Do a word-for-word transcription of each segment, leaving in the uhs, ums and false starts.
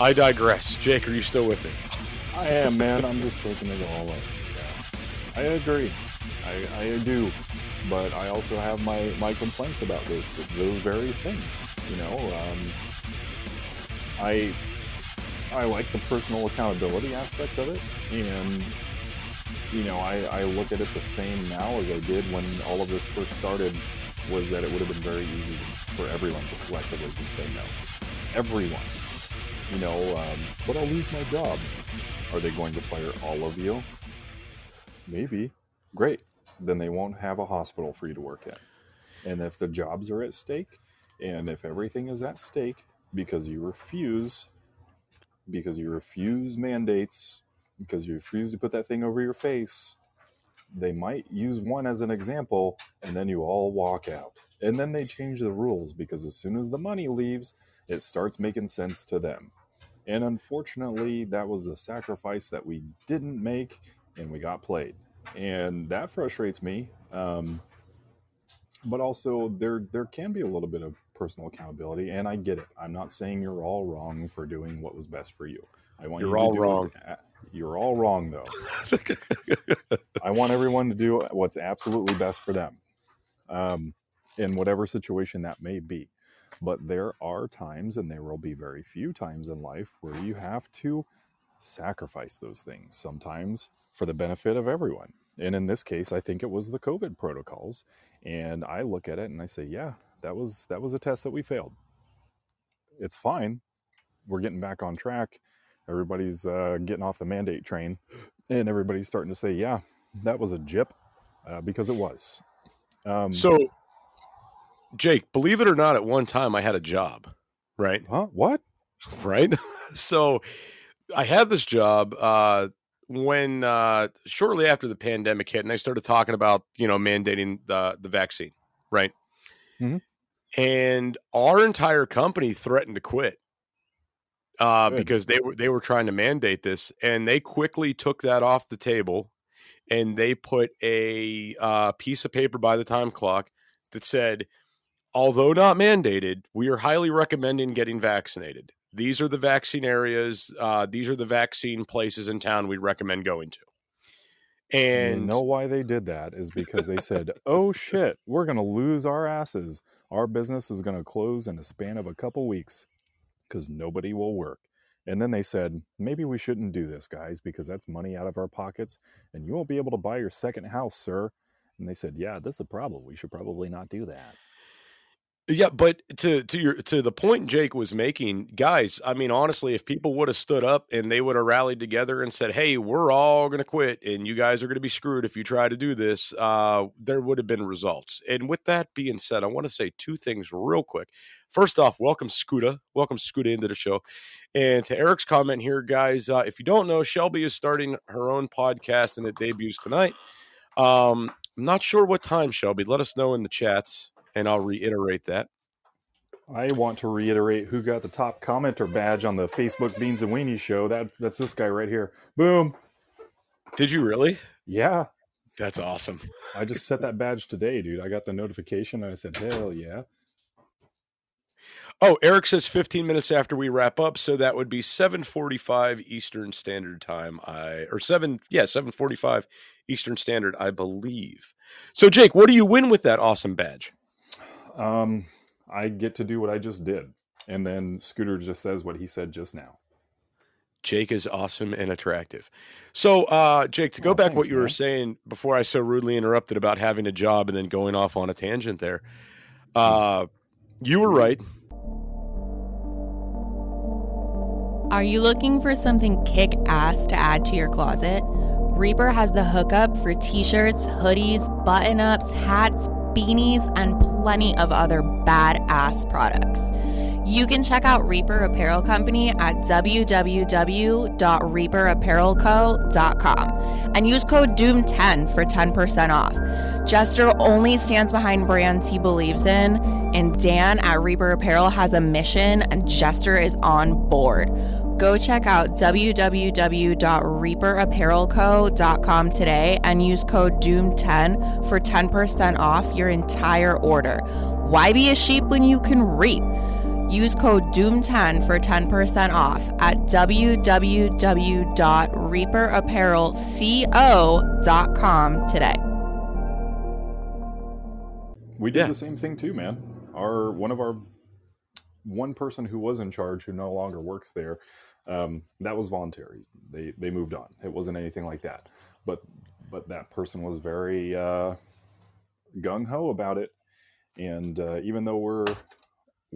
I digress. Jake, are you still with me? I am, man. I'm just taking it all up. Yeah. I agree. I, I do. But I also have my, my complaints about this, those very things. You know, um, I I like the personal accountability aspects of it. And, you know, I, I look at it the same now as I did when all of this first started, was that it would have been very easy for everyone to collectively just say no. Everyone. You know, um, but I'll lose my job. Are they going to fire all of you? Maybe. Great. Then they won't have a hospital for you to work at. And if the jobs are at stake, and if everything is at stake because you refuse, because you refuse mandates, because you refuse to put that thing over your face, they might use one as an example, and then you all walk out. And then they change the rules, because as soon as the money leaves, it starts making sense to them. And unfortunately, that was a sacrifice that we didn't make, and we got played. And that frustrates me. Um, but also, there there can be a little bit of personal accountability, and I get it. I'm not saying you're all wrong for doing what was best for you. I want you're you to all do wrong. A- you're all wrong, though. I want everyone to do what's absolutely best for them, um, in whatever situation that may be. But there are times, and there will be very few times in life, where you have to sacrifice those things, sometimes for the benefit of everyone. And in this case, I think it was the COVID protocols. And I look at it and I say, yeah, that was that was a test that we failed. It's fine. We're getting back on track. Everybody's uh, getting off the mandate train. And everybody's starting to say, yeah, that was a jip, uh, because it was. Um, so... Jake, believe it or not, at one time I had a job, right? Huh? What? Right? So I had this job uh, when uh, shortly after the pandemic hit, and I started talking about, you know, mandating the, the vaccine, right? Mm-hmm. And our entire company threatened to quit uh, because they were they were trying to mandate this, and they quickly took that off the table, and they put a uh, piece of paper by the time clock that said, although not mandated, we are highly recommending getting vaccinated. These are the vaccine areas. Uh, these are the vaccine places in town we recommend going to. And you know why they did that is because they said, oh, shit, we're going to lose our asses. Our business is going to close in a span of a couple weeks because nobody will work. And then they said, maybe we shouldn't do this, guys, because that's money out of our pockets and you won't be able to buy your second house, sir. And they said, yeah, that's a problem. We should probably not do that. Yeah, but to to your to the point Jake was making, guys, I mean, honestly, if people would have stood up and they would have rallied together and said, hey, we're all going to quit and you guys are going to be screwed if you try to do this, uh, there would have been results. And with that being said, I want to say two things real quick. First off, welcome, Scuda. Welcome, Scuda, into the show. And to Eric's comment here, guys, uh, if you don't know, Shelby is starting her own podcast and it debuts tonight. Um, I'm not sure what time, Shelby. Let us know in the chats. And I'll reiterate that. I want to reiterate who got the top commenter badge on the Facebook Beans and Weenies show. That that's this guy right here. Boom. Did you really? Yeah. That's awesome. I just set that badge today, dude. I got the notification and I said, hell yeah. Oh, Eric says fifteen minutes after we wrap up. So that would be seven forty-five Eastern Standard Time. I or seven. Yeah. seven forty-five Eastern Standard, I believe. So Jake, what do you win with that awesome badge? Um, I get to do what I just did. And then Scooter just says what he said just now. Jake is awesome and attractive. So, uh, Jake, to go oh, back thanks, what you man. were saying before I so rudely interrupted about having a job and then going off on a tangent there, uh, you were right. Are you looking for something kick-ass to add to your closet? Reaper has the hookup for t-shirts, hoodies, button-ups, hats, beanies, and plenty of other badass products. You can check out Reaper Apparel Company at w w w dot reaper apparel co dot com and use code doom ten for ten percent off. Jester only stands behind brands he believes in, and Dan at Reaper Apparel has a mission, and Jester is on board. Go check out w w w dot reaper apparel co dot com today and use code doom ten for ten percent off your entire order. Why be a sheep when you can reap? Use code doom ten for ten percent off at w w w dot reaper apparel co dot com today. We did yeah. the same thing too, man. Our one of our one person who was in charge, who no longer works there, um, that was voluntary. They they moved on. It wasn't anything like that. But but that person was very uh, gung ho about it. And uh, even though we're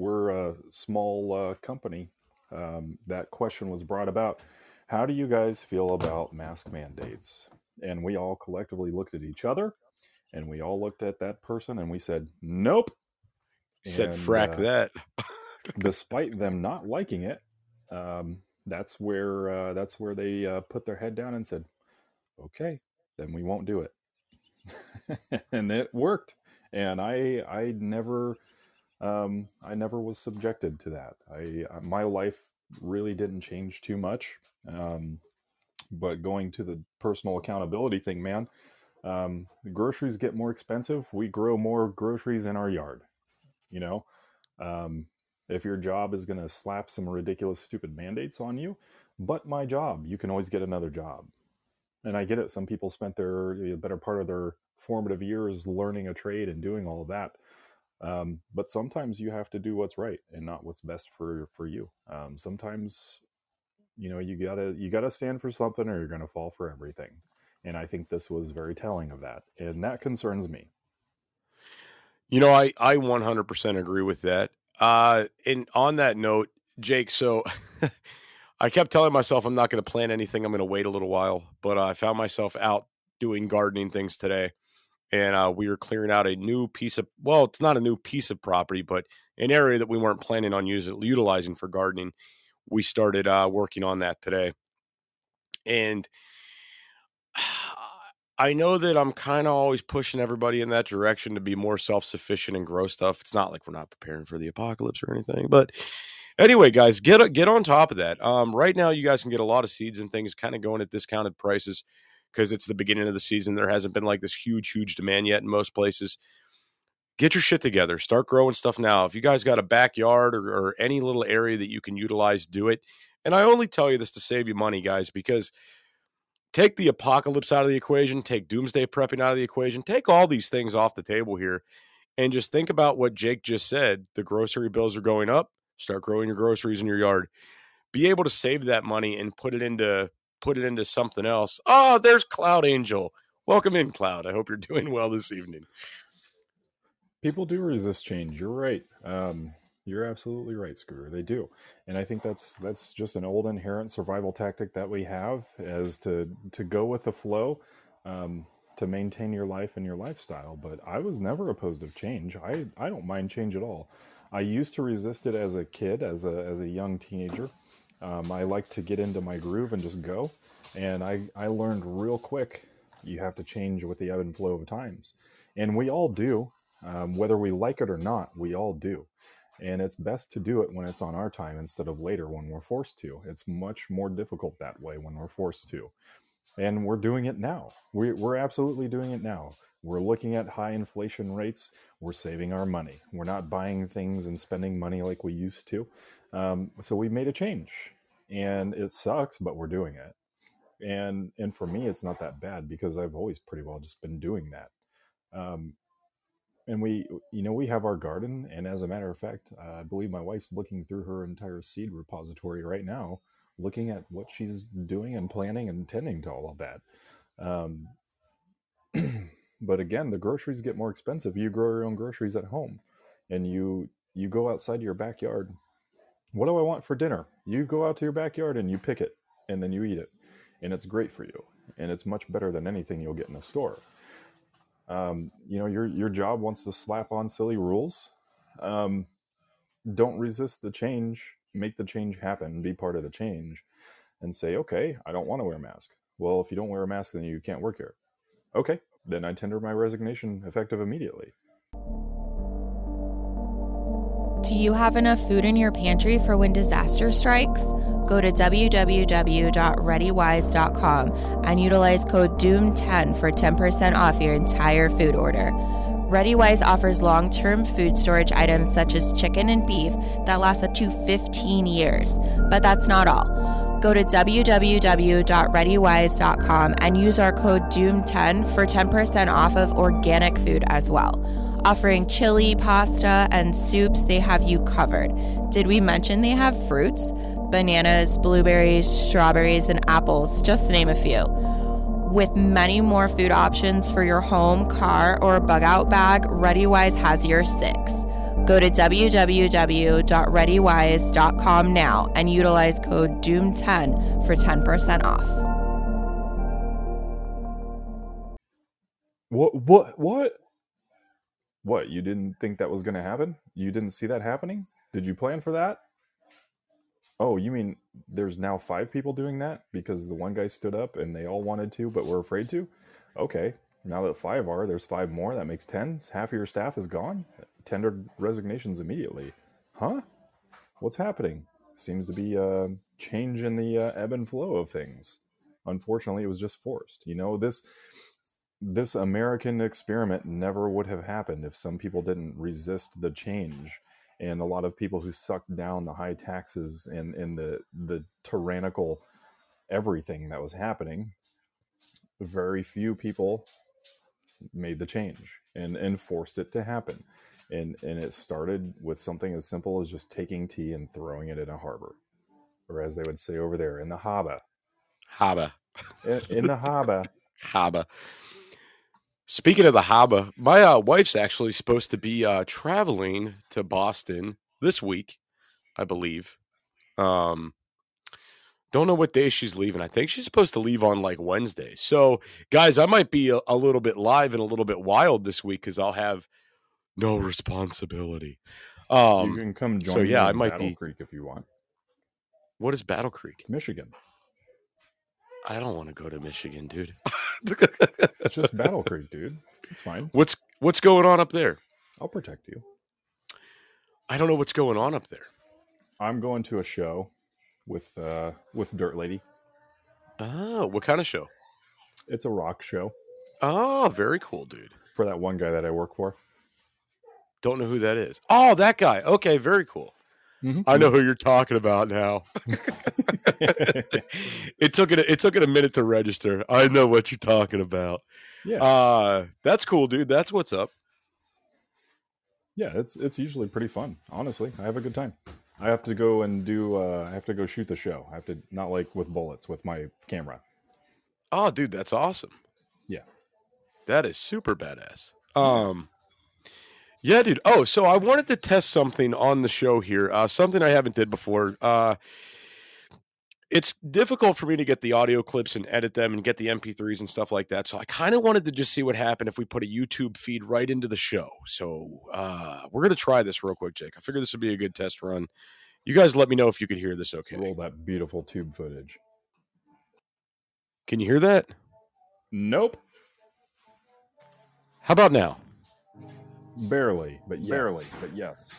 We're a small uh, company. Um, that question was brought about. How do you guys feel about mask mandates? And we all collectively looked at each other, and we all looked at that person, and we said, nope. Said and, frack uh, that. Despite them not liking it, um, that's where uh, that's where they uh, put their head down and said, okay, then we won't do it. And it worked. And I I never... Um, I never was subjected to that. I, my life really didn't change too much. Um, but going to the personal accountability thing, man, um, the groceries get more expensive. We grow more groceries in our yard, you know, um, if your job is going to slap some ridiculous, stupid mandates on you, but my job, you can always get another job. And I get it. Some people spent their the better part of their formative years learning a trade and doing all of that. Um, but sometimes you have to do what's right and not what's best for, for you. Um, sometimes, you know, you gotta, you gotta stand for something or you're going to fall for everything. And I think this was very telling of that. And that concerns me. You know, I, I one hundred percent agree with that. Uh, and on that note, Jake, so I kept telling myself, I'm not going to plan anything. I'm going to wait a little while, but uh, I found myself out doing gardening things today. And uh, we were clearing out a new piece of, well, it's not a new piece of property, but an area that we weren't planning on using, utilizing for gardening. We started uh, working on that today. And I know that I'm kind of always pushing everybody in that direction to be more self-sufficient and grow stuff. It's not like we're not preparing for the apocalypse or anything. But anyway, guys, get, get on top of that. Um, right now, you guys can get a lot of seeds and things kind of going at discounted prices, because it's the beginning of the season. There hasn't been like this huge, huge demand yet in most places. Get your shit together. Start growing stuff now. If you guys got a backyard or, or any little area that you can utilize, do it. And I only tell you this to save you money, guys, because take the apocalypse out of the equation, take doomsday prepping out of the equation, take all these things off the table here, and just think about what Jake just said. The grocery bills are going up. Start growing your groceries in your yard. Be able to save that money and put it into... put it into something else. Oh, there's Cloud Angel. Welcome in, Cloud. I hope you're doing well this evening. People do resist change. You're right. Um, you're absolutely right, Scooter. They do. And I think that's that's just an old inherent survival tactic that we have, as to, to go with the flow, um, to maintain your life and your lifestyle. But I was never opposed to change. I, I don't mind change at all. I used to resist it as a kid, as a as a young teenager. Um, I like to get into my groove and just go. And I, I learned real quick, you have to change with the ebb and flow of times. And we all do, um, whether we like it or not, we all do. And it's best to do it when it's on our time instead of later when we're forced to. It's much more difficult that way when we're forced to. And we're doing it now. We, we're absolutely doing it now. We're looking at high inflation rates. We're saving our money. We're not buying things and spending money like we used to. Um, so we made a change, and it sucks, but we're doing it. And, and for me, it's not that bad because I've always pretty well just been doing that. Um, and we, you know, we have our garden. And as a matter of fact, uh, I believe my wife's looking through her entire seed repository right now looking at what she's doing and planning and tending to all of that. Um, but again, the groceries get more expensive. You grow your own groceries at home, and you you go outside your backyard. What do I want for dinner? You go out to your backyard and you pick it, and then you eat it, and it's great for you, and it's much better than anything you'll get in a store. Um, you know, your your job wants to slap on silly rules. Um, don't resist the change. Make the change happen. Be part of the change, and say, okay, I don't want to wear a mask. Well, if you don't wear a mask, then you can't work here. Okay, then I tender my resignation, effective immediately. Do you have enough food in your pantry for when disaster strikes? Go to w w w dot ready wise dot com and utilize code doom ten for ten percent off your entire food order. ReadyWise offers long-term food storage items such as chicken and beef that last up to fifteen years. But that's not all. Go to w w w dot ready wise dot com and use our code doom ten for ten percent off of organic food as well. Offering chili, pasta, and soups, they have you covered. Did we mention they have fruits? Bananas, blueberries, strawberries, and apples, just to name a few. With many more food options for your home, car, or bug-out bag, ReadyWise has your six. Go to w w w dot ready wise dot com now and utilize code doom ten for ten percent off. What? What? What? What? You didn't think that was going to happen? You didn't see that happening? Did you plan for that? Oh, you mean there's now five people doing that because the one guy stood up and they all wanted to, but were afraid to? Okay, now that five are, there's five more. That makes ten. Half of your staff is gone. Tendered resignations immediately. Huh? What's happening? Seems to be a change in the uh, ebb and flow of things. Unfortunately, it was just forced. You know, this this American experiment never would have happened if some people didn't resist the change. And a lot of people who sucked down the high taxes and, and the the tyrannical everything that was happening, very few people made the change and, and forced it to happen. And and it started with something as simple as just taking tea and throwing it in a harbor. Or as they would say over there, in the harbor. Harbor. In, in the harbor. Harbor. Speaking of the harbor, my uh, wife's actually supposed to be uh, traveling to Boston this week, I believe. Um, don't know what day she's leaving. I think she's supposed to leave on like Wednesday. So, guys, I might be a, a little bit live and a little bit wild this week because I'll have no responsibility. Um, you can come join so, yeah, me in I might Battle be... Creek if you want. What is Battle Creek? Michigan. I don't want to go to Michigan, dude. It's just Battle Creek, dude. It's fine. What's what's going on up there? I'll protect you. I don't know what's going on up there. I'm going to a show with uh, with Dirt Lady. Oh, what kind of show? It's a rock show. Oh, very cool, dude. For that one guy that I work for. Don't know who that is. Oh, that guy. Okay, very cool. Mm-hmm. I know who you're talking about now. it took it. It took it a minute to register. I know what you're talking about. Yeah, uh, that's cool, dude. That's what's up. Yeah, it's it's usually pretty fun. Honestly, I have a good time. I have to go and do. Uh, I have to go shoot the show. I have to not like with bullets with my camera. Oh, dude, that's awesome. Yeah, that is super badass. Um. Yeah, dude. Oh, so I wanted to test something on the show here, uh, something I haven't did before. Uh, it's difficult for me to get the audio clips and edit them and get the M P threes and stuff like that. So I kind of wanted to just see what happened if we put a YouTube feed right into the show. So uh, we're going to try this real quick, Jake. I figured this would be a good test run. You guys let me know if you could hear this okay. Roll that beautiful tube footage. Can you hear that? Nope. How about now? Barely, but yes. Barely, but yes.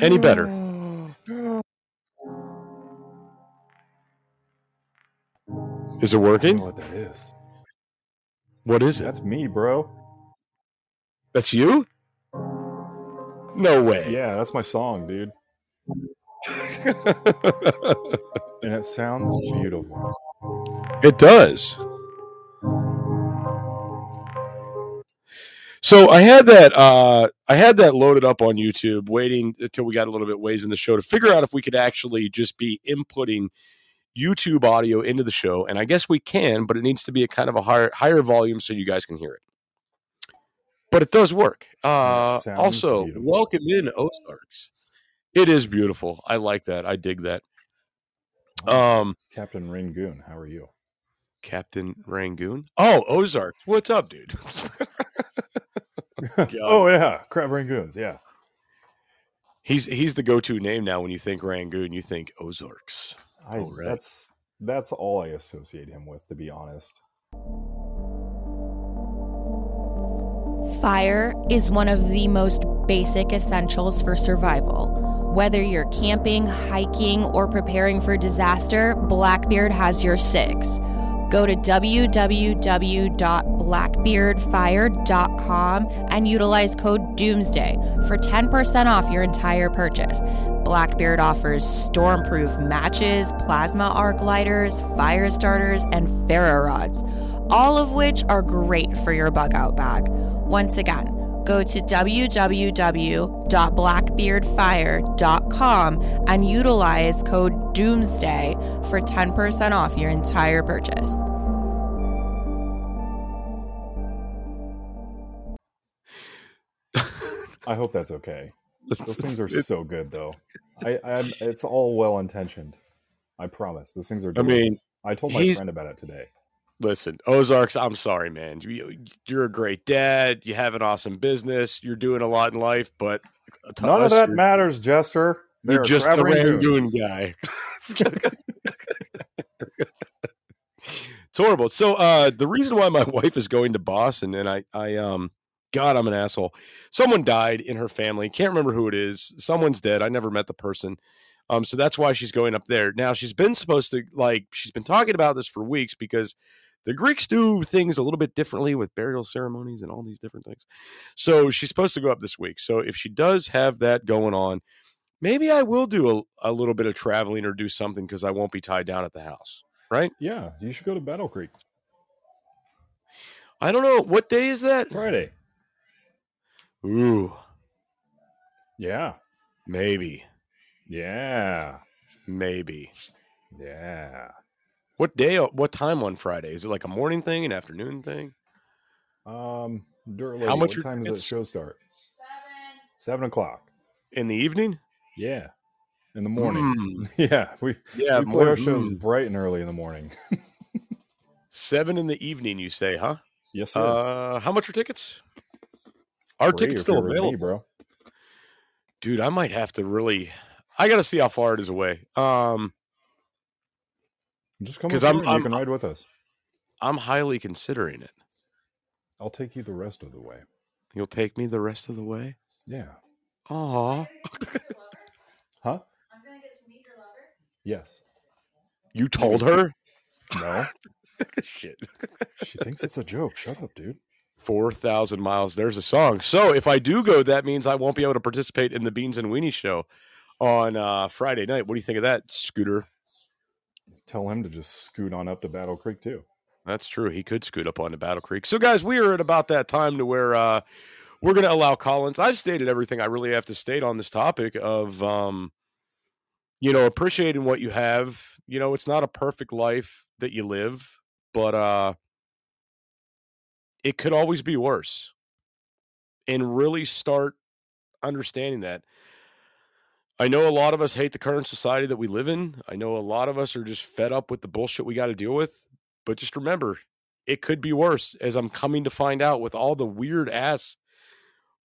Any better? Is it working? I don't know what that is. What is it? That's me, bro. That's you? No way. Yeah, that's my song, dude. And it sounds beautiful. It does. So I had that uh, I had that loaded up on YouTube, waiting until we got a little bit ways in the show to figure out if we could actually just be inputting YouTube audio into the show. And I guess we can, but it needs to be a kind of a higher higher volume so you guys can hear it. But it does work. Uh, also, beautiful. Welcome in Ozarks. It is beautiful. I like that. I dig that. Um, Captain Rangoon, how are you? Captain Rangoon? Oh, Ozarks. What's up, dude? Oh, yeah. Crab Rangoons, yeah. He's he's the go-to name now. When you think Rangoon, you think Ozarks. I, all right. That's that's all I associate him with, to be honest. Fire is one of the most basic essentials for survival. Whether you're camping, hiking, or preparing for disaster, Blackbeard has your six. Go to w w w dot blackbeard fire dot com and utilize code DOOMSDAY for ten percent off your entire purchase. Blackbeard offers stormproof matches, plasma arc lighters, fire starters, and ferro rods, all of which are great for your bug out bag. Once again, go to w w w dot blackbeard fire dot com and utilize code DOOMSDAY for ten percent off your entire purchase. I hope that's okay. Those things are so good, though. I, I it's all well-intentioned. I promise. Those things are delicious. I mean, I told my friend about it today. Listen, Ozarks, I'm sorry, man. You're a great dad. You have an awesome business. You're doing a lot in life, but none of that matters, Jester. You're just the Rangoon guy. It's horrible. So uh, the reason why my wife is going to Boston, and I, I, um, God, I'm an asshole. Someone died in her family. Can't remember who it is. Someone's dead. I never met the person. Um, so that's why she's going up there. Now, she's been supposed to, like, she's been talking about this for weeks because the Greeks do things a little bit differently with burial ceremonies and all these different things. So she's supposed to go up this week. So if she does have that going on, maybe I will do a, a little bit of traveling or do something because I won't be tied down at the house, right? Yeah, you should go to Battle Creek. I don't know. What day is that? Friday. Ooh. Yeah. Maybe. Yeah. Maybe. Yeah. What day, what time on Friday? Is it like a morning thing, an afternoon thing? Um, Durley, How much what time does that show start? Seven. Seven o'clock. In the evening? Yeah. In the morning. Mm. Yeah. We, yeah, we play our shows mm. bright and early in the morning. Seven in the evening, you say, huh? Yes, sir. Uh, how much are tickets? Our Free tickets still available. Me, bro. Dude, I might have to really... I got to see how far it is away. Um, Just come with me. You can ride with us. I'm highly considering it. I'll take you the rest of the way. You'll take me the rest of the way? Yeah. Aw. Huh? I'm going to get to meet your lover? Yes. You told her? No. Shit. She thinks it's a joke. Shut up, dude. four thousand miles. There's a song. So if I do go, that means I won't be able to participate in the Beans and Weenie show on uh, Friday night. What do you think of that, Scooter? Tell him to just scoot on up to Battle Creek, too. That's true. He could scoot up onto Battle Creek. So, guys, we are at about that time to where uh, we're going to allow Collins. I've stated everything I really have to state on this topic of, um, you know, appreciating what you have. You know, it's not a perfect life that you live, but uh, it could always be worse. And really start understanding that. I know a lot of us hate the current society that we live in. I know a lot of us are just fed up with the bullshit we got to deal with. But just remember, it could be worse, as I'm coming to find out with all the weird ass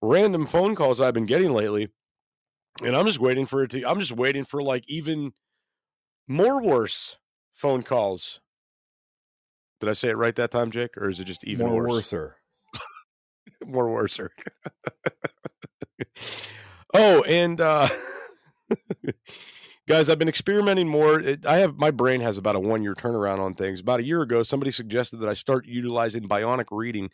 random phone calls I've been getting lately. And I'm just waiting for it to, I'm just waiting for like even more worse phone calls. Did I say it right that time, Jake? Or is it just even more worse? Worser. More worser. Oh, and, uh, guys, I've been experimenting more. It, I have my brain has about a one-year turnaround on things. About a year ago, somebody suggested that I start utilizing bionic reading,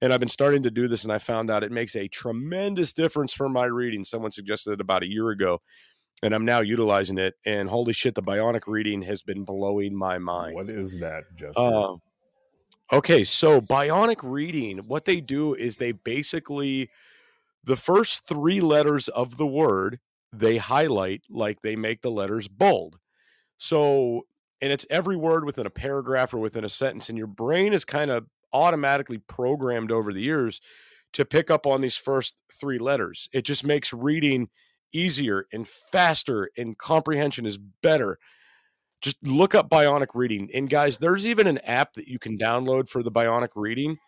and I've been starting to do this, and I found out it makes a tremendous difference for my reading. Someone suggested it about a year ago, and I'm now utilizing it, and holy shit, the bionic reading has been blowing my mind. What is that, Justin? Uh, Okay, so bionic reading, what they do is they basically, the first three letters of the word, they highlight, like they make the letters bold. So, and it's every word within a paragraph or within a sentence, and your brain is kind of automatically programmed over the years to pick up on these first three letters. It just makes reading easier and faster, and comprehension is better. Just look up bionic reading. And guys, there's even an app that you can download for the bionic reading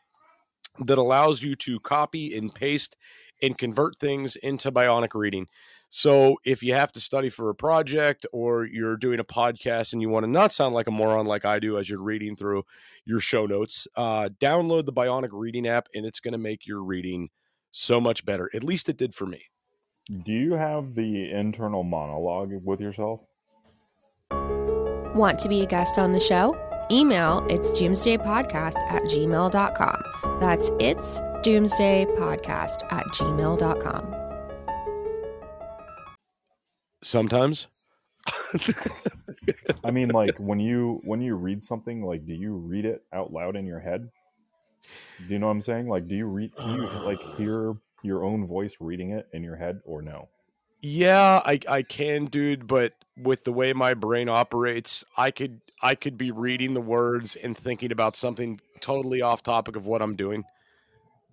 that allows you to copy and paste and convert things into bionic reading. So if you have to study for a project, or you're doing a podcast and you want to not sound like a moron like I do as you're reading through your show notes, uh, download the bionic reading app, and it's going to make your reading so much better. At least it did for me. Do you have the internal monologue with yourself? Want to be a guest on the show? Email its doomsday podcast at gmail dot com. That's its doomsday podcast at gmail dot com. Sometimes. I mean, like when you when you read something, like, do you read it out loud in your head? Do you know what I'm saying? Like, do you read do you like hear your own voice reading it in your head, or no? Yeah, I, I can, dude, but with the way my brain operates, I could I could be reading the words and thinking about something totally off topic of what I'm doing.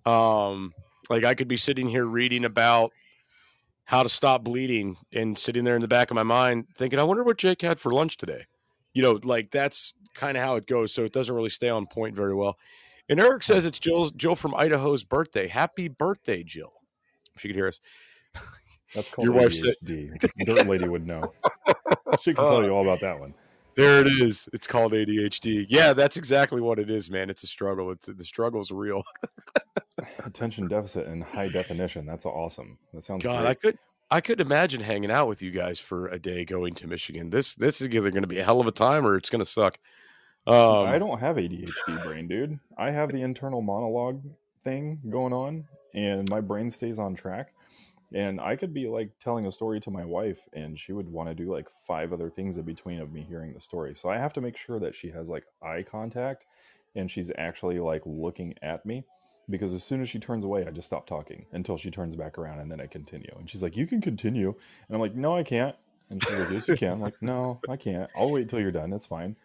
Um, like I could be sitting here reading about how to stop bleeding and sitting there in the back of my mind thinking, I wonder what Jake had for lunch today. You know, like that's kind of how it goes. So it doesn't really stay on point very well. And Eric says it's Jill's, Jill from Idaho's birthday. Happy birthday, Jill. If she could hear us. That's called your wife said Dirt Lady would know. She can tell you all about that one. There it is. It's called A D H D. Yeah, that's exactly what it is, man. It's a struggle. It's the struggle's real. Attention deficit in high definition. That's awesome. That sounds God, great. I could I could imagine hanging out with you guys for a day going to Michigan. This this is either going to be a hell of a time or it's going to suck. Um, I don't have A D H D brain, dude. I have the internal monologue thing going on, and my brain stays on track. And I could be like telling a story to my wife, and she would want to do like five other things in between of me hearing the story. So I have to make sure that she has like eye contact and she's actually like looking at me, because as soon as she turns away, I just stop talking until she turns back around, and then I continue. And she's like, you can continue. And I'm like, no, I can't. And she's like, yes, you can. I'm like, no, I can't. I'll wait till you're done. That's fine.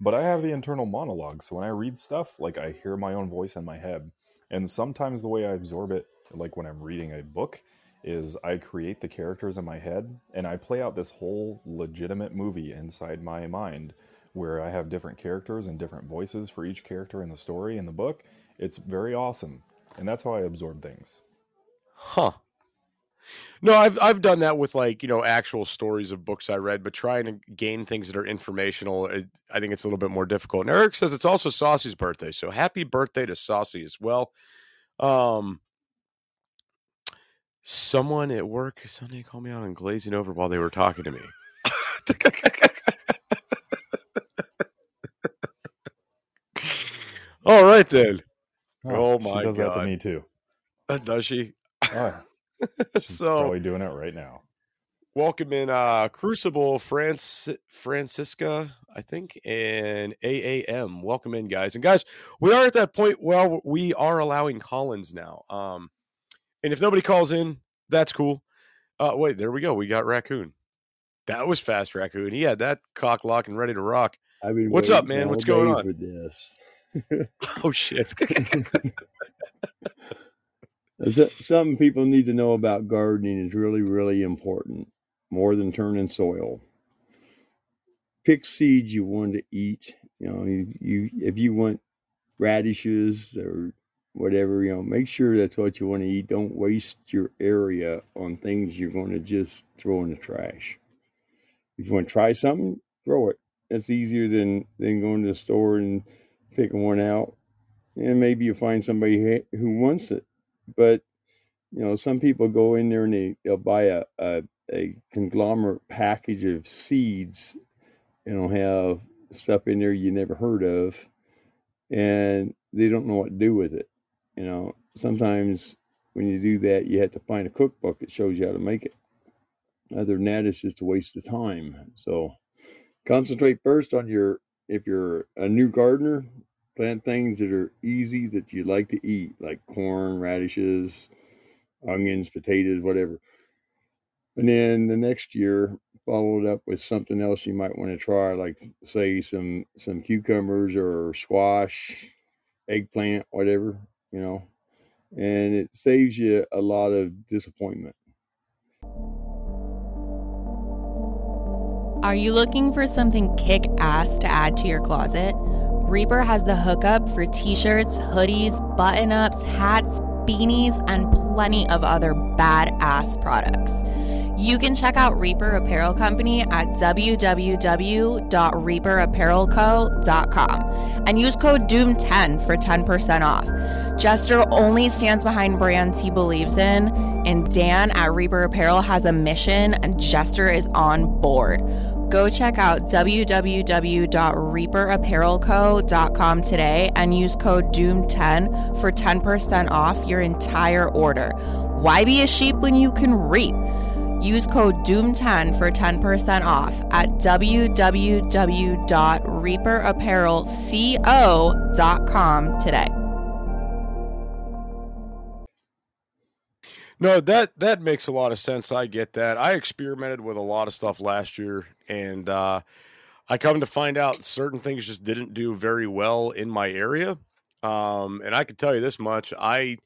But I have the internal monologue. So when I read stuff, like I hear my own voice in my head. And sometimes the way I absorb it, like when I'm reading a book, is I create the characters in my head, and I play out this whole legitimate movie inside my mind where I have different characters and different voices for each character in the story in the book. It's very awesome. And that's how I absorb things. Huh. No, I've I've done that with, like, you know, actual stories of books I read, but trying to gain things that are informational, it, I think it's a little bit more difficult. And Eric says it's also Saucy's birthday, so happy birthday to Saucy as well. Um, Someone at work Sunday called me out and glazing over while they were talking to me. All right, then. Oh, oh my God. She does God. that to me, too. Uh, does she? Oh, she's so, probably doing it right now. Welcome in uh, Crucible, France, Francisca, I think, and A A M. Welcome in, guys. And, guys, we are at that point where we are allowing call-ins now. Um, And if nobody calls in, that's cool. Uh, wait, there we go. We got Raccoon. That was fast, Raccoon. He had that cock lock and ready to rock. I mean, what's up, man? What's going on? This. Oh, shit. Some people need to know about gardening is really, really important. More than turning soil. Pick seeds you want to eat. You know, you, you if you want radishes or whatever, you know, make sure that's what you want to eat. Don't waste your area on things you're going to just throw in the trash. If you want to try something, throw it. That's easier than, than going to the store and picking one out. And maybe you'll find somebody who wants it. But, you know, some people go in there and they, they'll buy a, a, a conglomerate package of seeds, and they'll have stuff in there you never heard of, and they don't know what to do with it. You know, sometimes when you do that, you have to find a cookbook that shows you how to make it. Other than that, it's just a waste of time. So concentrate first on your, if you're a new gardener, Plant things that are easy that you like to eat, like corn, radishes, onions, potatoes, whatever. And then the next year, follow it up with something else you might want to try, like, say, some some cucumbers or squash, eggplant, whatever, you know. And it saves you a lot of disappointment. Are you looking for something kick-ass to add to your closet? Reaper has the hookup for t-shirts, hoodies, button-ups, hats, beanies, and plenty of other badass products. You can check out Reaper Apparel Company at w w w dot reaper apparel co dot com and use code doom ten for ten percent off. Jester only stands behind brands he believes in, and Dan at Reaper Apparel has a mission, and Jester is on board. Go check out w w w dot reaper apparel co dot com today and use code doom ten for ten percent off your entire order. Why be a sheep when you can reap? Use code doom ten for ten percent off at w w w dot reaper apparel co dot com today. No, that, that makes a lot of sense. I get that. I experimented with a lot of stuff last year, and uh, I come to find out certain things just didn't do very well in my area. Um, and I can tell you this much. I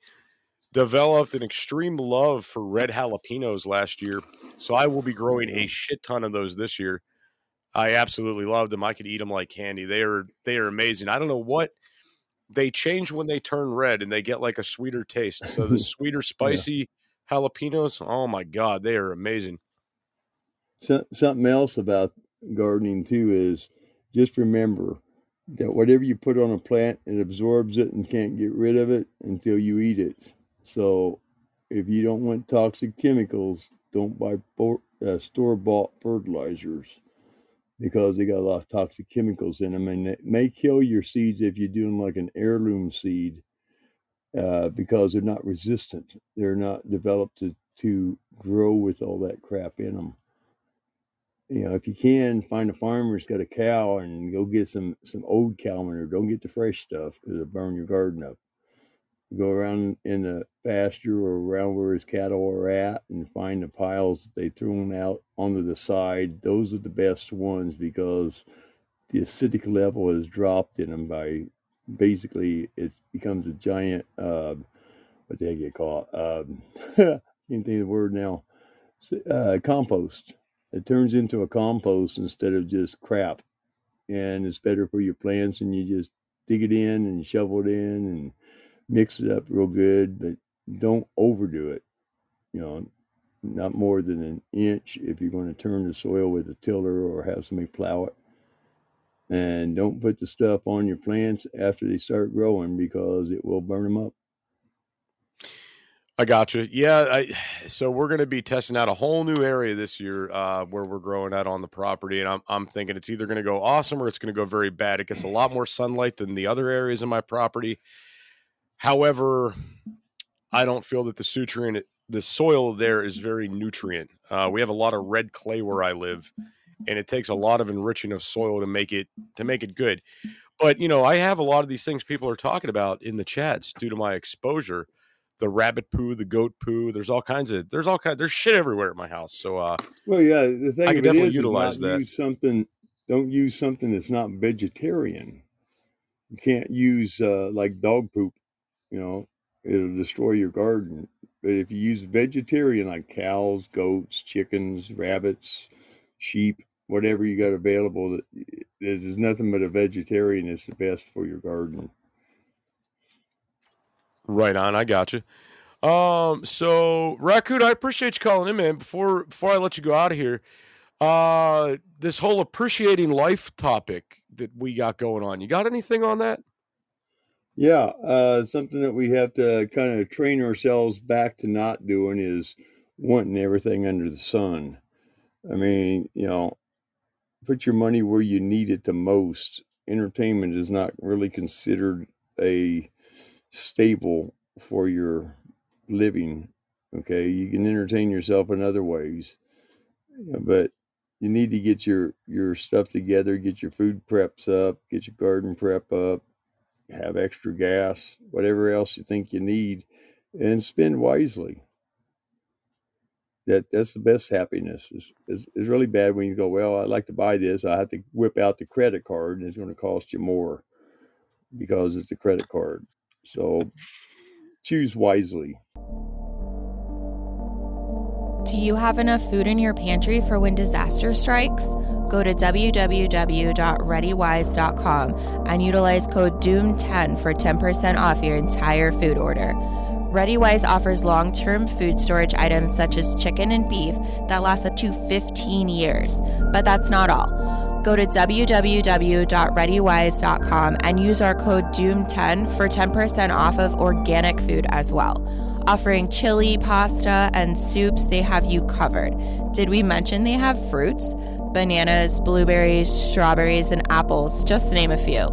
developed an extreme love for red jalapenos last year, so I will be growing a shit ton of those this year. I absolutely loved them. I could eat them like candy. They are, they are amazing. I don't know what. They change when they turn red, and they get like a sweeter taste. So the sweeter, spicy yeah. jalapenos, oh my God, they are amazing. So, something else about gardening too is just remember that whatever you put on a plant, it absorbs it and can't get rid of it until you eat it. So if you don't want toxic chemicals, don't buy uh, store-bought fertilizers, because they got a lot of toxic chemicals in them, and it may kill your seeds if you're doing like an heirloom seed, uh, because they're not resistant. They're not developed to, to grow with all that crap in them. You know, if you can, find a farmer who's got a cow and go get some, some old cow manure. Don't get the fresh stuff because it'll burn your garden up. Go around in the pasture or around where his cattle are at and find the piles that they've thrown out onto the side. Those are the best ones because the acidic level is dropped in them by basically it becomes a giant, uh, what the heck you call it? Um, can't think of the word now. Uh, compost. It turns into a compost instead of just crap. And it's better for your plants, and you just dig it in and shovel it in and mix it up real good, but don't overdo it. You know, not more than an inch if you're going to turn the soil with a tiller or have somebody plow it. And don't put the stuff on your plants after they start growing because it will burn them up. I got you. Yeah. I, so we're going to be testing out a whole new area this year uh, where we're growing out on the property. And I'm I'm thinking it's either going to go awesome or it's going to go very bad. It gets a lot more sunlight than the other areas in my property. However, I don't feel that the suturing, the soil there is very nutrient. Uh, we have a lot of red clay where I live, and it takes a lot of enriching of soil to make it to make it good. But, you know, I have a lot of these things people are talking about in the chats due to my exposure, the rabbit poo, the goat poo. There's all kinds of there's all kinds there's shit everywhere at my house. So, uh, well, yeah, the thing I can definitely utilize that. Use something, don't use something that's not vegetarian. You can't use uh, like dog poop. You know, it'll destroy your garden. But if you use vegetarian, like cows, goats, chickens, rabbits, sheep, whatever you got available, there's nothing but a vegetarian is the best for your garden. Right on. I got you. Um, so, Raccoon, I appreciate you calling in, man. Before, before I let you go out of here, uh, this whole appreciating life topic that we got going on, you got anything on that? Yeah, uh, something that we have to kind of train ourselves back to not doing is wanting everything under the sun. I mean, you know, put your money where you need it the most. Entertainment is not really considered a staple for your living. Okay, you can entertain yourself in other ways, but you need to get your, your stuff together, get your food preps up, get your garden prep up. have extra gas, whatever else you think you need, and spend wisely. That that's the best happiness. It's, it's, it's really bad when you go, well, I'd like to buy this. I have to whip out the credit card, and it's going to cost you more because it's a credit card. So choose wisely. Do you have enough food in your pantry for when disaster strikes? Go to w w w dot ready wise dot com and utilize code doom ten for ten percent off your entire food order. ReadyWise offers long-term food storage items such as chicken and beef that last up to fifteen years. But that's not all. Go to w w w dot ready wise dot com and use our code doom ten for ten percent off of organic food as well. Offering chili, pasta, and soups, they have you covered. Did we mention they have fruits? Bananas, blueberries, strawberries, and apples, just to name a few.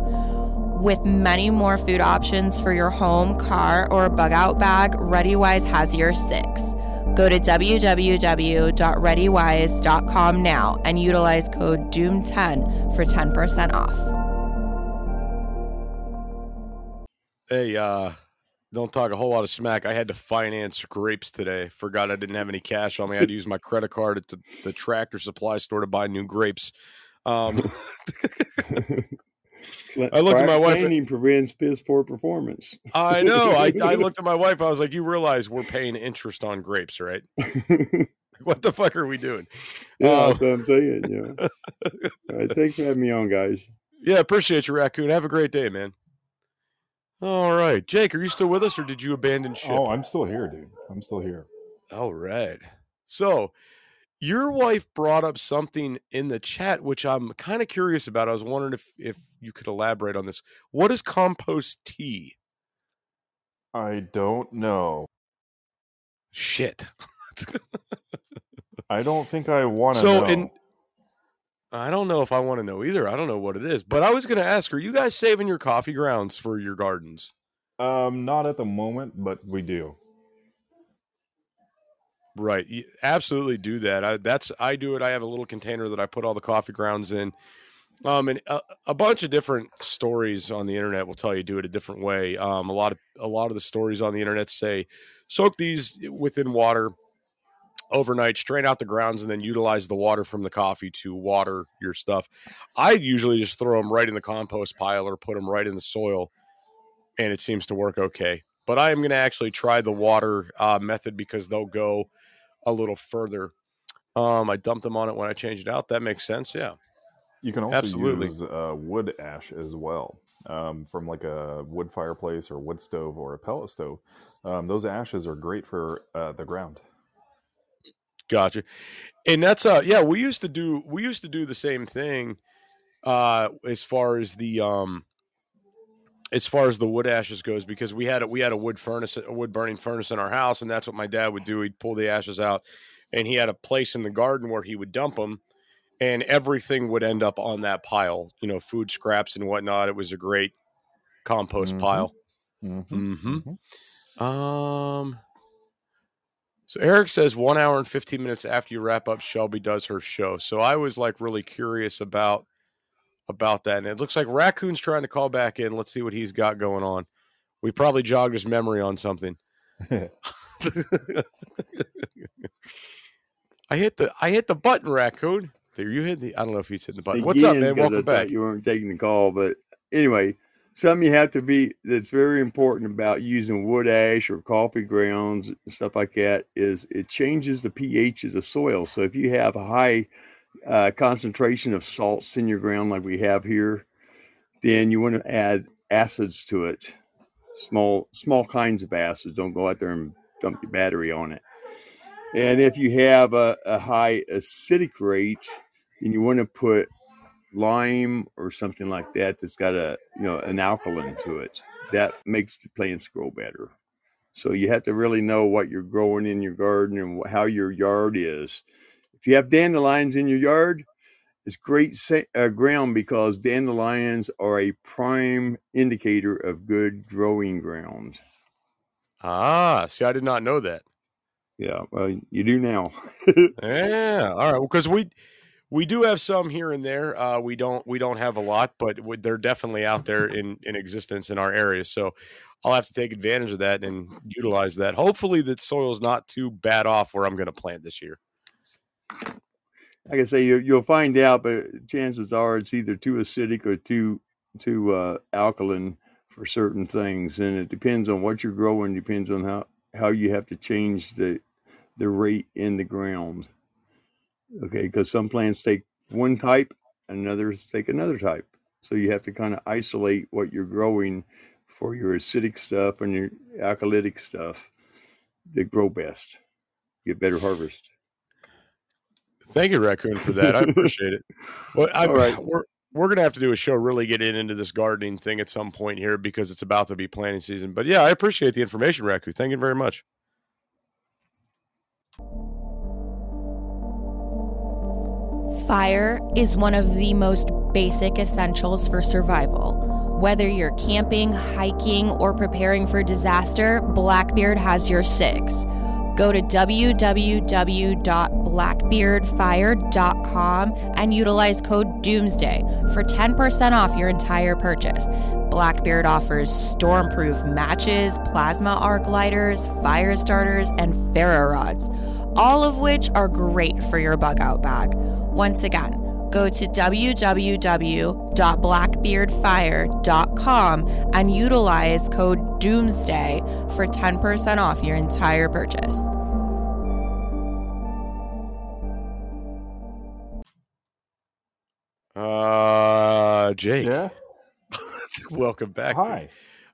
With many more food options for your home, car, or bug-out bag, ReadyWise has your six. Go to w w w dot ready wise dot com now and utilize code doom ten for ten percent off. Hey, uh, don't talk a whole lot of smack. I had to finance grapes today. Forgot I didn't have any cash on me. I had to use my credit card at the, the tractor supply store to buy new grapes. Um I looked at my wife. Planning prevents piss poor performance. I know. I, I looked at my wife. I was like, "You realize we're paying interest on grapes, right? What the fuck are we doing?" Yeah, uh, that's what I'm saying. Yeah. All right, thanks for having me on, guys. Yeah, appreciate you, Raccoon. Have a great day, man. All right, Jake, are you still with us, or did you abandon ship? Oh, I'm still here, dude. I'm still here. All right. So, your wife brought up something in the chat, which I'm kind of curious about. I was wondering if, if you could elaborate on this. What is compost tea? I don't know. Shit. I don't think I want to so, know. And I don't know if I want to know either. I don't know what it is. But I was going to ask, are you guys saving your coffee grounds for your gardens? Um, not at the moment, but we do. Right. You absolutely do that. I, that's, I do it. I have a little container that I put all the coffee grounds in. Um, and a, a bunch of different stories on the internet will tell you do it a different way. Um, a lot of, a lot of the stories on the internet say, soak these within water overnight, strain out the grounds, and then utilize the water from the coffee to water your stuff. I usually just throw them right in the compost pile or put them right in the soil, and it seems to work okay. But I am going to actually try the water uh, method because they'll go a little further. Um, I dumped them on it when I changed it out. That makes sense. Yeah. You can also Absolutely. use uh, wood ash as well um, from like a wood fireplace or wood stove or a pellet stove. Um, those ashes are great for uh, the ground. Gotcha. And that's uh yeah, we used to do, we used to do the same thing uh, as far as the, um, as far as the wood ashes goes, because we had a, we had a wood furnace, a wood burning furnace in our house. And that's what my dad would do. He'd pull the ashes out, and he had a place in the garden where he would dump them, and everything would end up on that pile, you know, food scraps and whatnot. It was a great compost mm-hmm. pile. Mm-hmm. Mm-hmm. Um, so Eric says one hour and fifteen minutes after you wrap up, Shelby does her show. So I was like really curious about, about that, and it looks like Raccoon's trying to call back in. Let's see what he's got going on. We probably jogged his memory on something. I hit the I hit the button, Raccoon. There you hit the. I don't know if he's hitting the button. Again, what's up, man? Welcome back. You weren't taking the call, but anyway, something you have to be that's very important about using wood ash or coffee grounds and stuff like that is it changes the pH of the soil. So if you have a high Uh, concentration of salts in your ground like we have here, then you want to add acids to it, small small kinds of acids. Don't go out there and dump your battery on it. And if you have a, a high acidic rate, then you want to put lime or something like that that's got a you know an alkaline to it. That makes the plants grow better. So you have to really know what you're growing in your garden and how your yard is. If you have dandelions in your yard, it's great sa- uh, ground because dandelions are a prime indicator of good growing ground. Ah, see, I did not know that. Yeah, well, you do now. Yeah, all right. Because well, we We do have some here and there. Uh, we don't we don't have a lot, but they're definitely out there in, in existence in our area. So I'll have to take advantage of that and utilize that. Hopefully the soil's not too bad off where I'm going to plant this year. Like I say, you, you'll find out, but chances are it's either too acidic or too too uh, alkaline for certain things. And it depends on what you're growing, depends on how, how you have to change the the rate in the ground. Okay, because some plants take one type and others take another type. So you have to kind of isolate what you're growing for your acidic stuff and your alkalytic stuff that grow best, get better harvest. Thank you, Raccoon, for that. I appreciate it. Well, I'm, all right. We're, we're going to have to do a show, really get in into this gardening thing at some point here because it's about to be planting season. But yeah, I appreciate the information, Raccoon. Thank you very much. Fire is one of the most basic essentials for survival. Whether you're camping, hiking, or preparing for disaster, Blackbeard has your six. Go to w w w dot blackbeard fire dot com and utilize code DOOMSDAY for ten percent off your entire purchase. Blackbeard offers stormproof matches, plasma arc lighters, fire starters, and ferro rods, all of which are great for your bug out bag. Once again, go to w w w dot blackbeard fire dot com and utilize code DOOMSDAY for ten percent off your entire purchase. Uh, Jake. Yeah. Welcome back. Hi.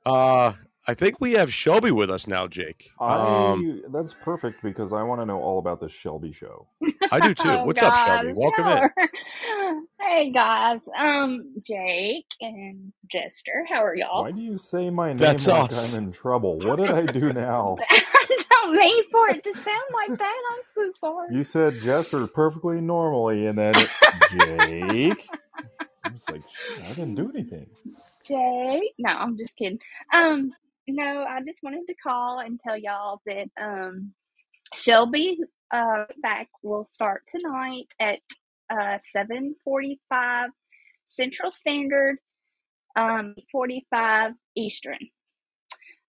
Uh, I think we have Shelby with us now, Jake. I, um, that's perfect because I want to know all about this Shelby show. I do too. oh What's God, up, Shelby? Welcome in. Hey guys, um, Jake and Jester, how are y'all? Why do you say my name that's like us. I'm in trouble? What did I do now? I don't mean for it to sound like that. I'm so sorry. You said Jester perfectly normally, and then Jake. I'm just like, I didn't do anything. Jake, no, I'm just kidding. Um. No, I just wanted to call and tell y'all that um, Shelby uh, back will start tonight at uh, seven forty-five Central Standard, um, forty-five Eastern.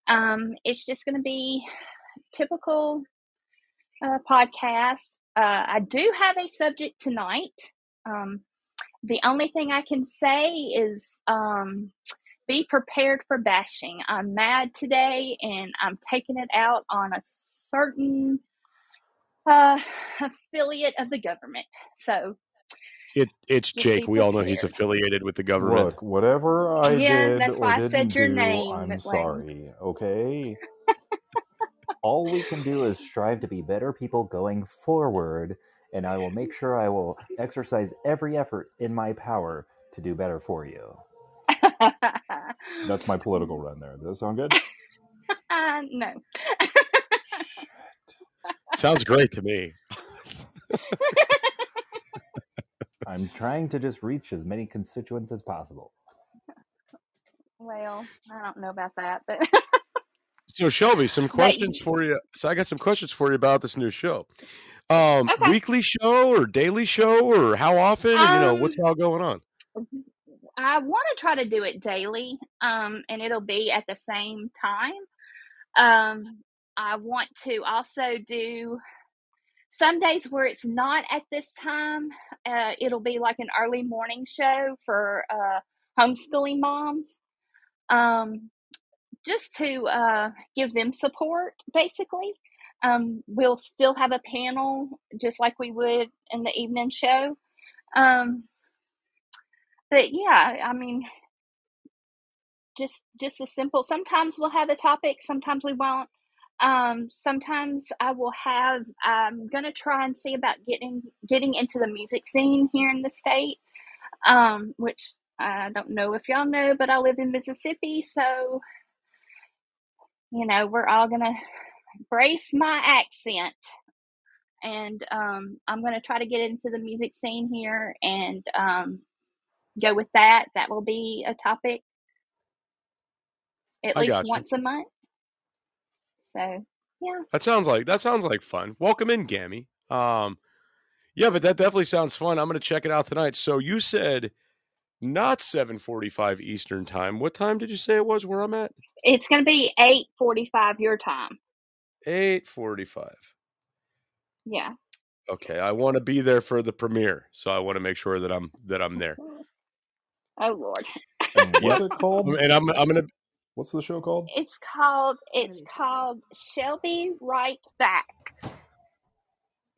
Um, it's just going to be typical uh, podcast. Uh, I do have a subject tonight. Um, the only thing I can say is... Um, Be prepared for bashing. I'm mad today, and I'm taking it out on a certain uh, affiliate of the government. So it it's Jake. We all know he's affiliated with the government. Look, whatever I yeah, did that's why or I didn't said your do, name, I'm sorry. Like... Okay. All we can do is strive to be better people going forward, and I will make sure I will exercise every effort in my power to do better for you. That's my political run there. Does that sound good? Uh, no. Shit. Sounds great to me. I'm trying to just reach as many constituents as possible. Well, I don't know about that, but so Shelby, some questions Wait. for you. So I got some questions for you about this new show. Um, okay. Weekly show or daily show or how often? Um, you know, what's all going on? I want to try to do it daily, um, and it'll be at the same time. Um, I want to also do some days where it's not at this time. Uh, it'll be like an early morning show for uh, homeschooling moms, um, just to uh, give them support, basically. Um, we'll still have a panel, just like we would in the evening show. Um But yeah, I mean, just just a simple, sometimes we'll have a topic, sometimes we won't. Um, sometimes I will have, I'm going to try and see about getting getting into the music scene here in the state, um, which I don't know if y'all know, but I live in Mississippi. So, you know, we're all going to brace my accent. And um, I'm going to try to get into the music scene here and um go with that. That will be a topic at I least gotcha. once a month. So yeah, that sounds like that sounds like fun. Welcome in, Gammy. Um, Yeah, but that definitely sounds fun. I'm going to check it out tonight. So you said not seven forty-five Eastern time. What time did you say it was where I'm at? It's going to be eight forty-five your time. eight forty-five. Yeah. Okay, I want to be there for the premiere, so I want to make sure that I'm that I'm there. Oh Lord. What's it called? And I'm I'm going to What's the show called? It's called it's called Shelby Right Back.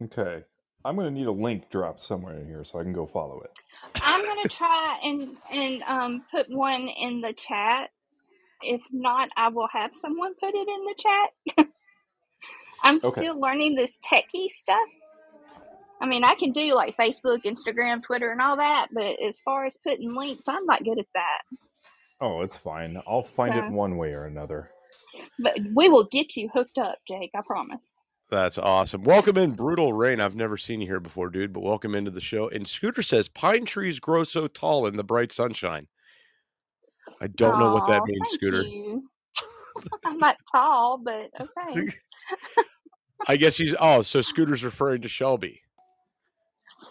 Okay. I'm going to need a link dropped somewhere in here so I can go follow it. I'm going to try and, and um, put one in the chat. If not, I will have someone put it in the chat. I'm okay. still learning this techie stuff. I mean, I can do like Facebook, Instagram, Twitter, and all that, but as far as putting links, I'm not good at that. Oh, it's fine. I'll find so, it one way or another. But we will get you hooked up, Jake. I promise. That's awesome. Welcome in, Brutal Rain. I've never seen you here before, dude, but welcome into the show. And Scooter says, pine trees grow so tall in the bright sunshine. I don't Aww, know what that means, Scooter. I'm not tall, but okay. I guess he's, oh, so Scooter's referring to Shelby.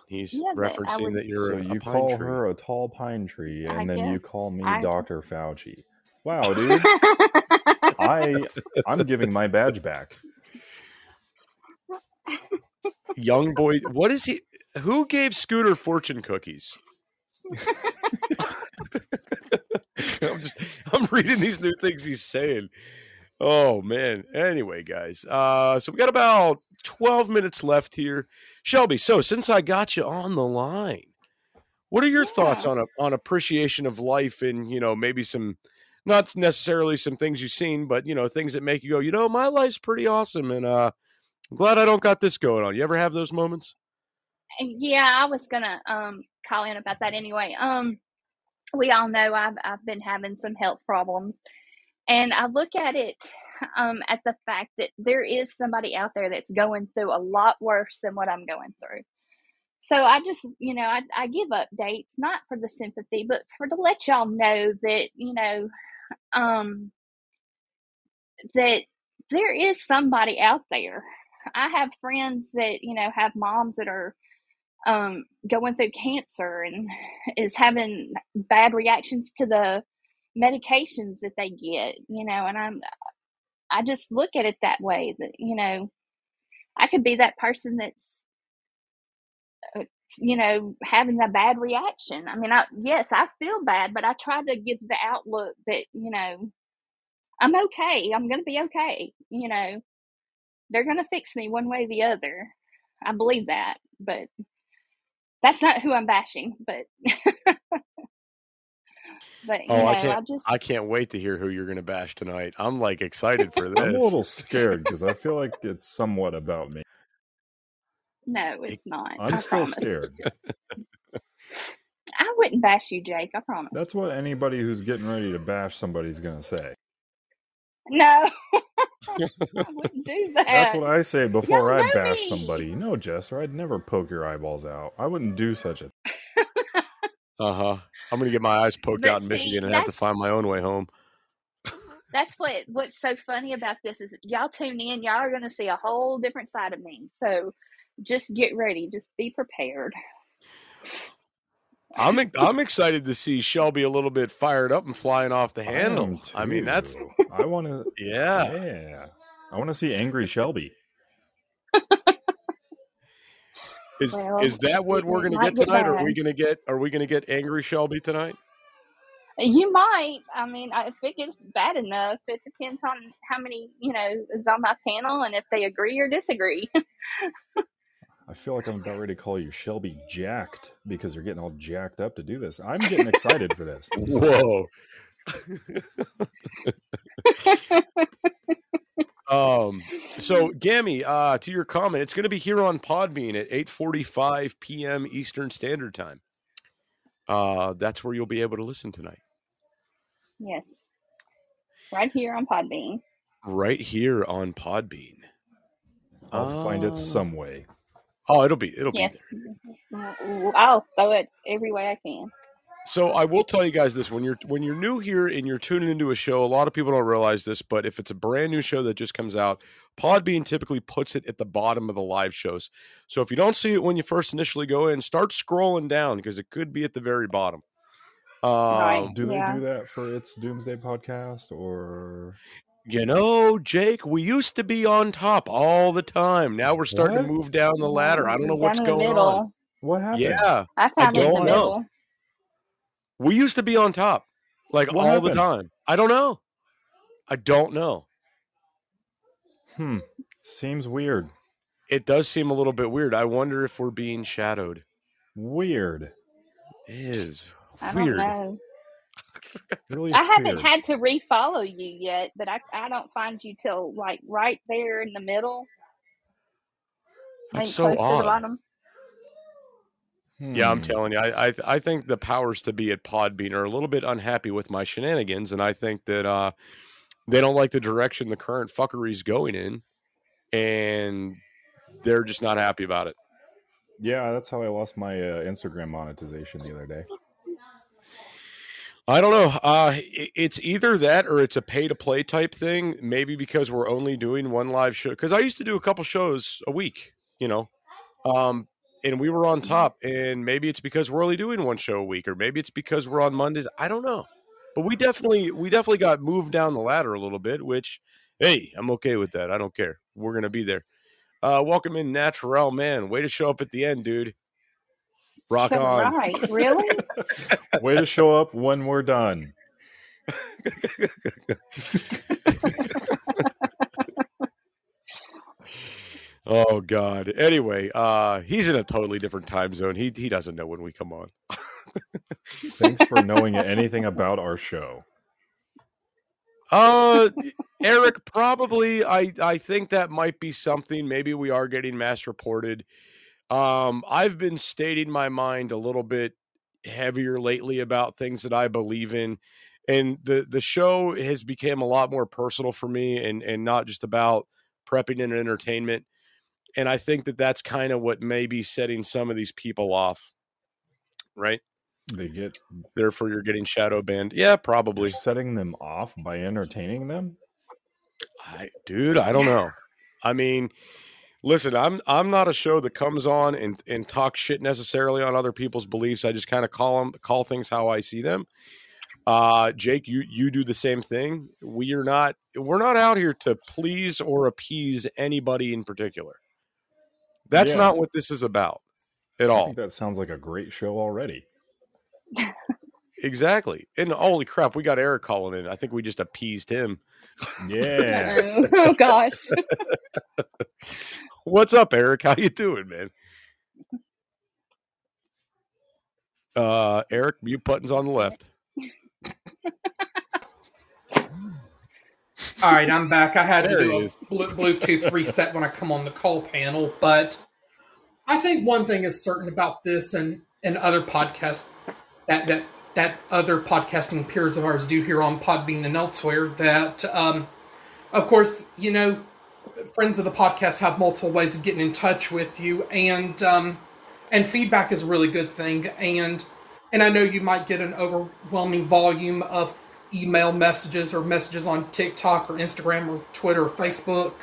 He's yeah, referencing would, that you're so a you pine call tree. Her a tall pine tree, and I then guess. You call me I... Doctor Fauci. Wow, dude. I, I'm giving my badge back. Young boy, what is he? Who gave Scooter fortune cookies? I'm just, I'm reading these new things he's saying. Oh man. Anyway, guys, uh, so we got about twelve minutes left here, Shelby. So since I got you on the line, what are your yeah. thoughts on a, on appreciation of life and, you know, maybe some, not necessarily some things you've seen, but you know, things that make you go, you know, my life's pretty awesome. And, uh, I'm glad I don't got this going on. You ever have those moments? Yeah, I was going to um, call in about that anyway. Um, we all know I've, I've been having some health problems. And I look at it um, at the fact that there is somebody out there that's going through a lot worse than what I'm going through. So I just, you know, I, I give updates, not for the sympathy, but for to let y'all know that, you know, um, that there is somebody out there. I have friends that, you know, have moms that are um, going through cancer and is having bad reactions to the medications that they get, you know, and I'm, I just look at it that way that, you know, I could be that person that's, you know, having a bad reaction. I mean, I, yes, I feel bad, but I try to give the outlook that, you know, I'm okay. I'm going to be okay. You know, they're going to fix me one way or the other. I believe that, but that's not who I'm bashing, but, but you oh, know, I, can't, I, just... I can't wait to hear who you're going to bash tonight. I'm like excited for this. I'm a little scared because I feel like it's somewhat about me. No, it's not. I'm I still promise. Scared. I wouldn't bash you, Jake. I promise. That's what anybody who's getting ready to bash somebody's going to say. No. I wouldn't do that. That's what I say before I bash me. somebody. You know, Jester, I'd never poke your eyeballs out. I wouldn't do such a thing. Uh-huh. I'm going to get my eyes poked but out in see, Michigan and have to find my own way home. That's what what's so funny about this is y'all tune in, y'all are going to see a whole different side of me. So just get ready. Just be prepared. I'm I'm excited to see Shelby a little bit fired up and flying off the handle. I, I mean, that's I want to yeah. yeah. I want to see angry Shelby. Is well, is that what we're going to get tonight? Are we going to get are we going to get angry Shelby tonight? You might. I mean, if it gets bad enough, it depends on how many, you know, is on my panel and if they agree or disagree. I feel like I'm about ready to call you Shelby Jacked because you're getting all jacked up to do this. I'm getting excited for this. Whoa. um. So, Gammy, uh, to your comment, it's going to be here on Podbean at eight forty-five p.m. Eastern Standard Time. Uh, that's where you'll be able to listen tonight. Yes. Right here on Podbean. Right here on Podbean. I'll uh... find it some way. Oh, it'll be, it'll yes. be there. I'll throw it every way I can. So I will tell you guys this, when you're when you're new here and you're tuning into a show, a lot of people don't realize this, but if it's a brand new show that just comes out, Podbean typically puts it at the bottom of the live shows. So if you don't see it when you first initially go in, start scrolling down because it could be at the very bottom. Um, right. Do they yeah. do that for its Doomsday podcast or... You know, Jake, we used to be on top all the time. Now we're starting what? to move down the ladder. I don't know down what's going middle. on. What happened? Yeah. I, I don't know. We used to be on top, like what all happened? the time. I don't know. I don't know. Hmm. Seems weird. It does seem a little bit weird. I wonder if we're being shadowed. Weird. It is I weird. Don't know. Really I weird. haven't had to re-follow you yet, but I, I don't find you till like right there in the middle. That's so close odd. To the bottom. Hmm. Yeah, I'm telling you, I, I I think the powers to be at Podbean are a little bit unhappy with my shenanigans, and I think that uh, they don't like the direction the current fuckery's going in, and they're just not happy about it. Yeah, that's how I lost my uh, Instagram monetization the other day. I don't know. Uh, it's either that or it's a pay-to-play type thing, maybe because we're only doing one live show. Because I used to do a couple shows a week, you know. Um And we were on top, and maybe it's because we're only doing one show a week, or maybe it's because we're on Mondays. I don't know, but we definitely we definitely got moved down the ladder a little bit. Which, hey, I'm okay with that. I don't care. We're gonna be there. Uh, welcome in, Natural Man. Way to show up at the end, dude. Rock on. Right? Really? Way to show up when we're done. Oh God. Anyway, uh, he's in a totally different time zone. He he doesn't know when we come on. Thanks for knowing anything about our show. Uh, Eric, probably. I I think that might be something. Maybe we are getting mass reported. Um, I've been stating my mind a little bit heavier lately about things that I believe in, and the the show has become a lot more personal for me, and and not just about prepping and entertainment. And I think that that's kind of what may be setting some of these people off, right? They get therefore you're getting shadow banned. Yeah, probably setting them off by entertaining them. I, dude, I don't know. I mean, listen, I'm I'm not a show that comes on and and talks shit necessarily on other people's beliefs. I just kind of call them call things how I see them. Uh, Jake, you you do the same thing. We are not we're not out here to please or appease anybody in particular. That's yeah. not what this is about at all. I think that sounds like a great show already. Exactly. And holy crap, we got Eric calling in. I think we just appeased him. Yeah. Oh, gosh. What's up, Eric? How you doing, man? Uh, Eric, mute button's on the left. All right, I'm back. I had there to do a Bluetooth reset when I come on the call panel, but I think one thing is certain about this and, and other podcasts that, that that other podcasting peers of ours do here on Podbean and elsewhere, that, um, of course, you know, friends of the podcast have multiple ways of getting in touch with you, and um, and feedback is a really good thing, and and I know you might get an overwhelming volume of email messages or messages on TikTok or Instagram or Twitter or Facebook,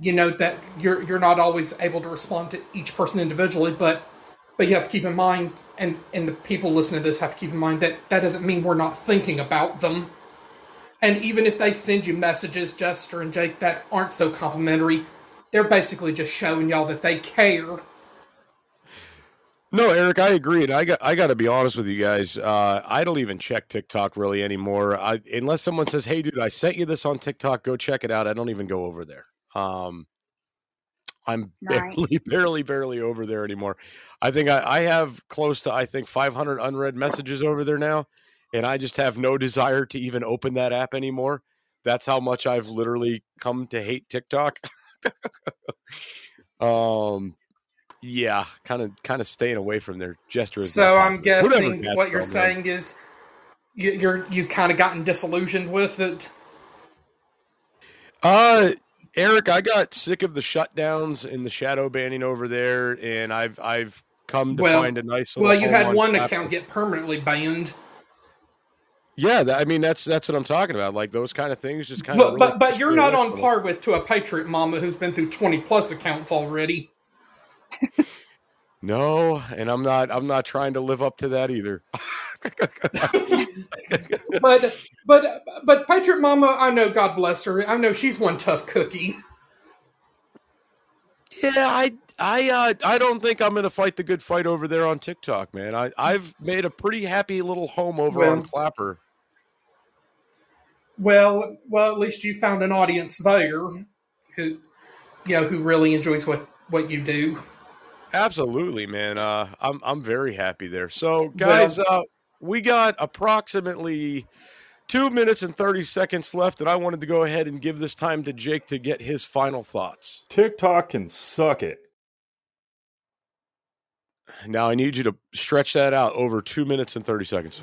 you know, that you're you're not always able to respond to each person individually, but but you have to keep in mind, and, and the people listening to this have to keep in mind that that doesn't mean we're not thinking about them. And even if they send you messages, Jester and Jake, that aren't so complimentary, they're basically just showing y'all that they care. No, Eric, I agree, and I got I got to be honest with you guys. Uh, I don't even check TikTok really anymore, I, unless someone says, "Hey, dude, I sent you this on TikTok. Go check it out." I don't even go over there. Um, I'm right. barely, barely, barely over there anymore. I think I, I have close to I think five hundred unread messages over there now, and I just have no desire to even open that app anymore. That's how much I've literally come to hate TikTok. um. Yeah, kind of, kind of staying away from their Jester. So I'm guessing what you're saying is you, you're you've kind of gotten disillusioned with it. Uh, Eric, I got sick of the shutdowns and the shadow banning over there, and I've I've come to well, find a nice little. Well, you had one platform. account get permanently banned. Yeah, that, I mean that's that's what I'm talking about. Like those kind of things, just kind but, of. Really but but you're not on par with to a Patriot Mama who's been through twenty plus accounts already. No, and I'm not. I'm not trying to live up to that either. but but but Patriot Mama, I know. God bless her. I know she's one tough cookie. Yeah, I I uh, I don't think I'm going to fight the good fight over there on TikTok, man. I I've made a pretty happy little home over well, on Clapper. Well, well, at least you found an audience there who, you know, who really enjoys what, what you do. Absolutely, man. Uh, I'm I'm very happy there. So, guys, well, uh, we got approximately two minutes and thirty seconds left, and I wanted to go ahead and give this time to Jake to get his final thoughts. TikTok can suck it. Now I need you to stretch that out over two minutes and thirty seconds.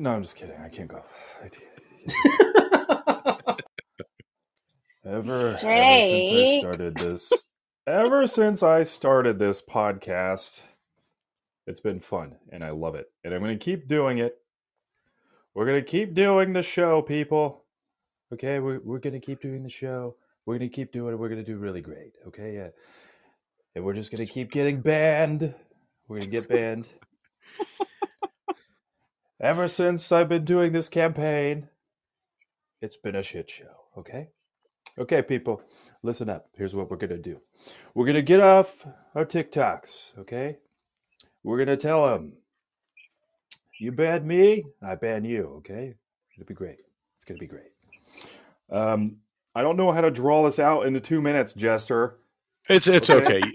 No, I'm just kidding. I can't go. I can't. ever, hey. ever since I started this. Ever since I started this podcast, it's been fun, and I love it. And I'm going to keep doing it. We're going to keep doing the show, people. Okay? We're, we're going to keep doing the show. We're going to keep doing it. We're going to do really great. Okay? Yeah. And we're just going to keep getting banned. We're going to get banned. Ever since I've been doing this campaign, it's been a shit show. Okay? Okay, people, listen up. Here's what we're going to do. We're going to get off our TikToks, okay? We're going to tell them, you ban me, I ban you, okay? It'll be great. It's going to be great. Um, I don't know how to draw this out into two minutes, Jester. It's it's okay. okay.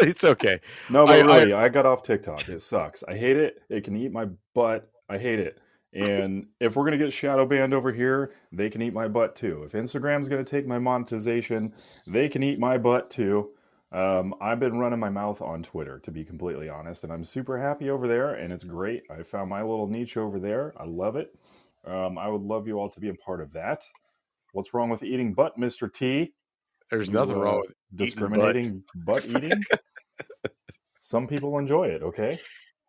It's okay. No, but I, really, I, I got off TikTok. It sucks. I hate it. It can eat my butt. I hate it. And if we're going to get shadow banned over here, they can eat my butt too. If Instagram's going to take my monetization, they can eat my butt too. Um, I've been running my mouth on Twitter, to be completely honest, and I'm super happy over there, and it's great. I found my little niche over there. I love it. Um, I would love you all to be a part of that. What's wrong with eating butt, Mister T? There's you nothing wrong with discriminating butt, butt eating. Some people enjoy it, okay?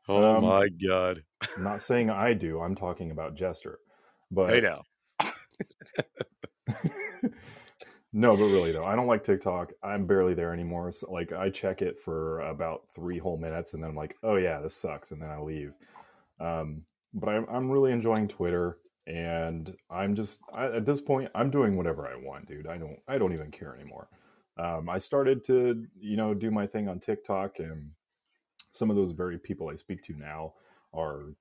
Oh um, my God. I'm not saying I do. I'm talking about Jester. But hey now. No, but really though, I don't like TikTok. I'm barely there anymore. So, like, I check it for about three whole minutes and then I'm like, oh yeah, this sucks. And then I leave. Um, but I'm, I'm really enjoying Twitter, and I'm just, I, at this point, I'm doing whatever I want, dude. I don't, I don't even care anymore. Um, I started to, you know, do my thing on TikTok, and some of those very people I speak to now are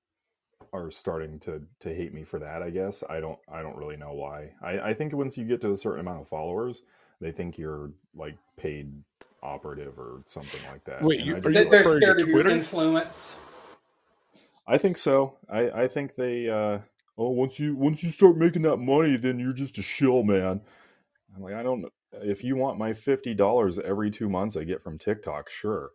are starting to to hate me for that, I guess. I don't I don't really know why. I, I think once you get to a certain amount of followers, they think you're like paid operative or something like that. Wait, you, just, they're like, scared of your influence. I think so. I, I think they uh, oh once you once you start making that money, then you're just a shill, man. I'm like, I don't if you want my fifty dollars every two months I get from TikTok, sure.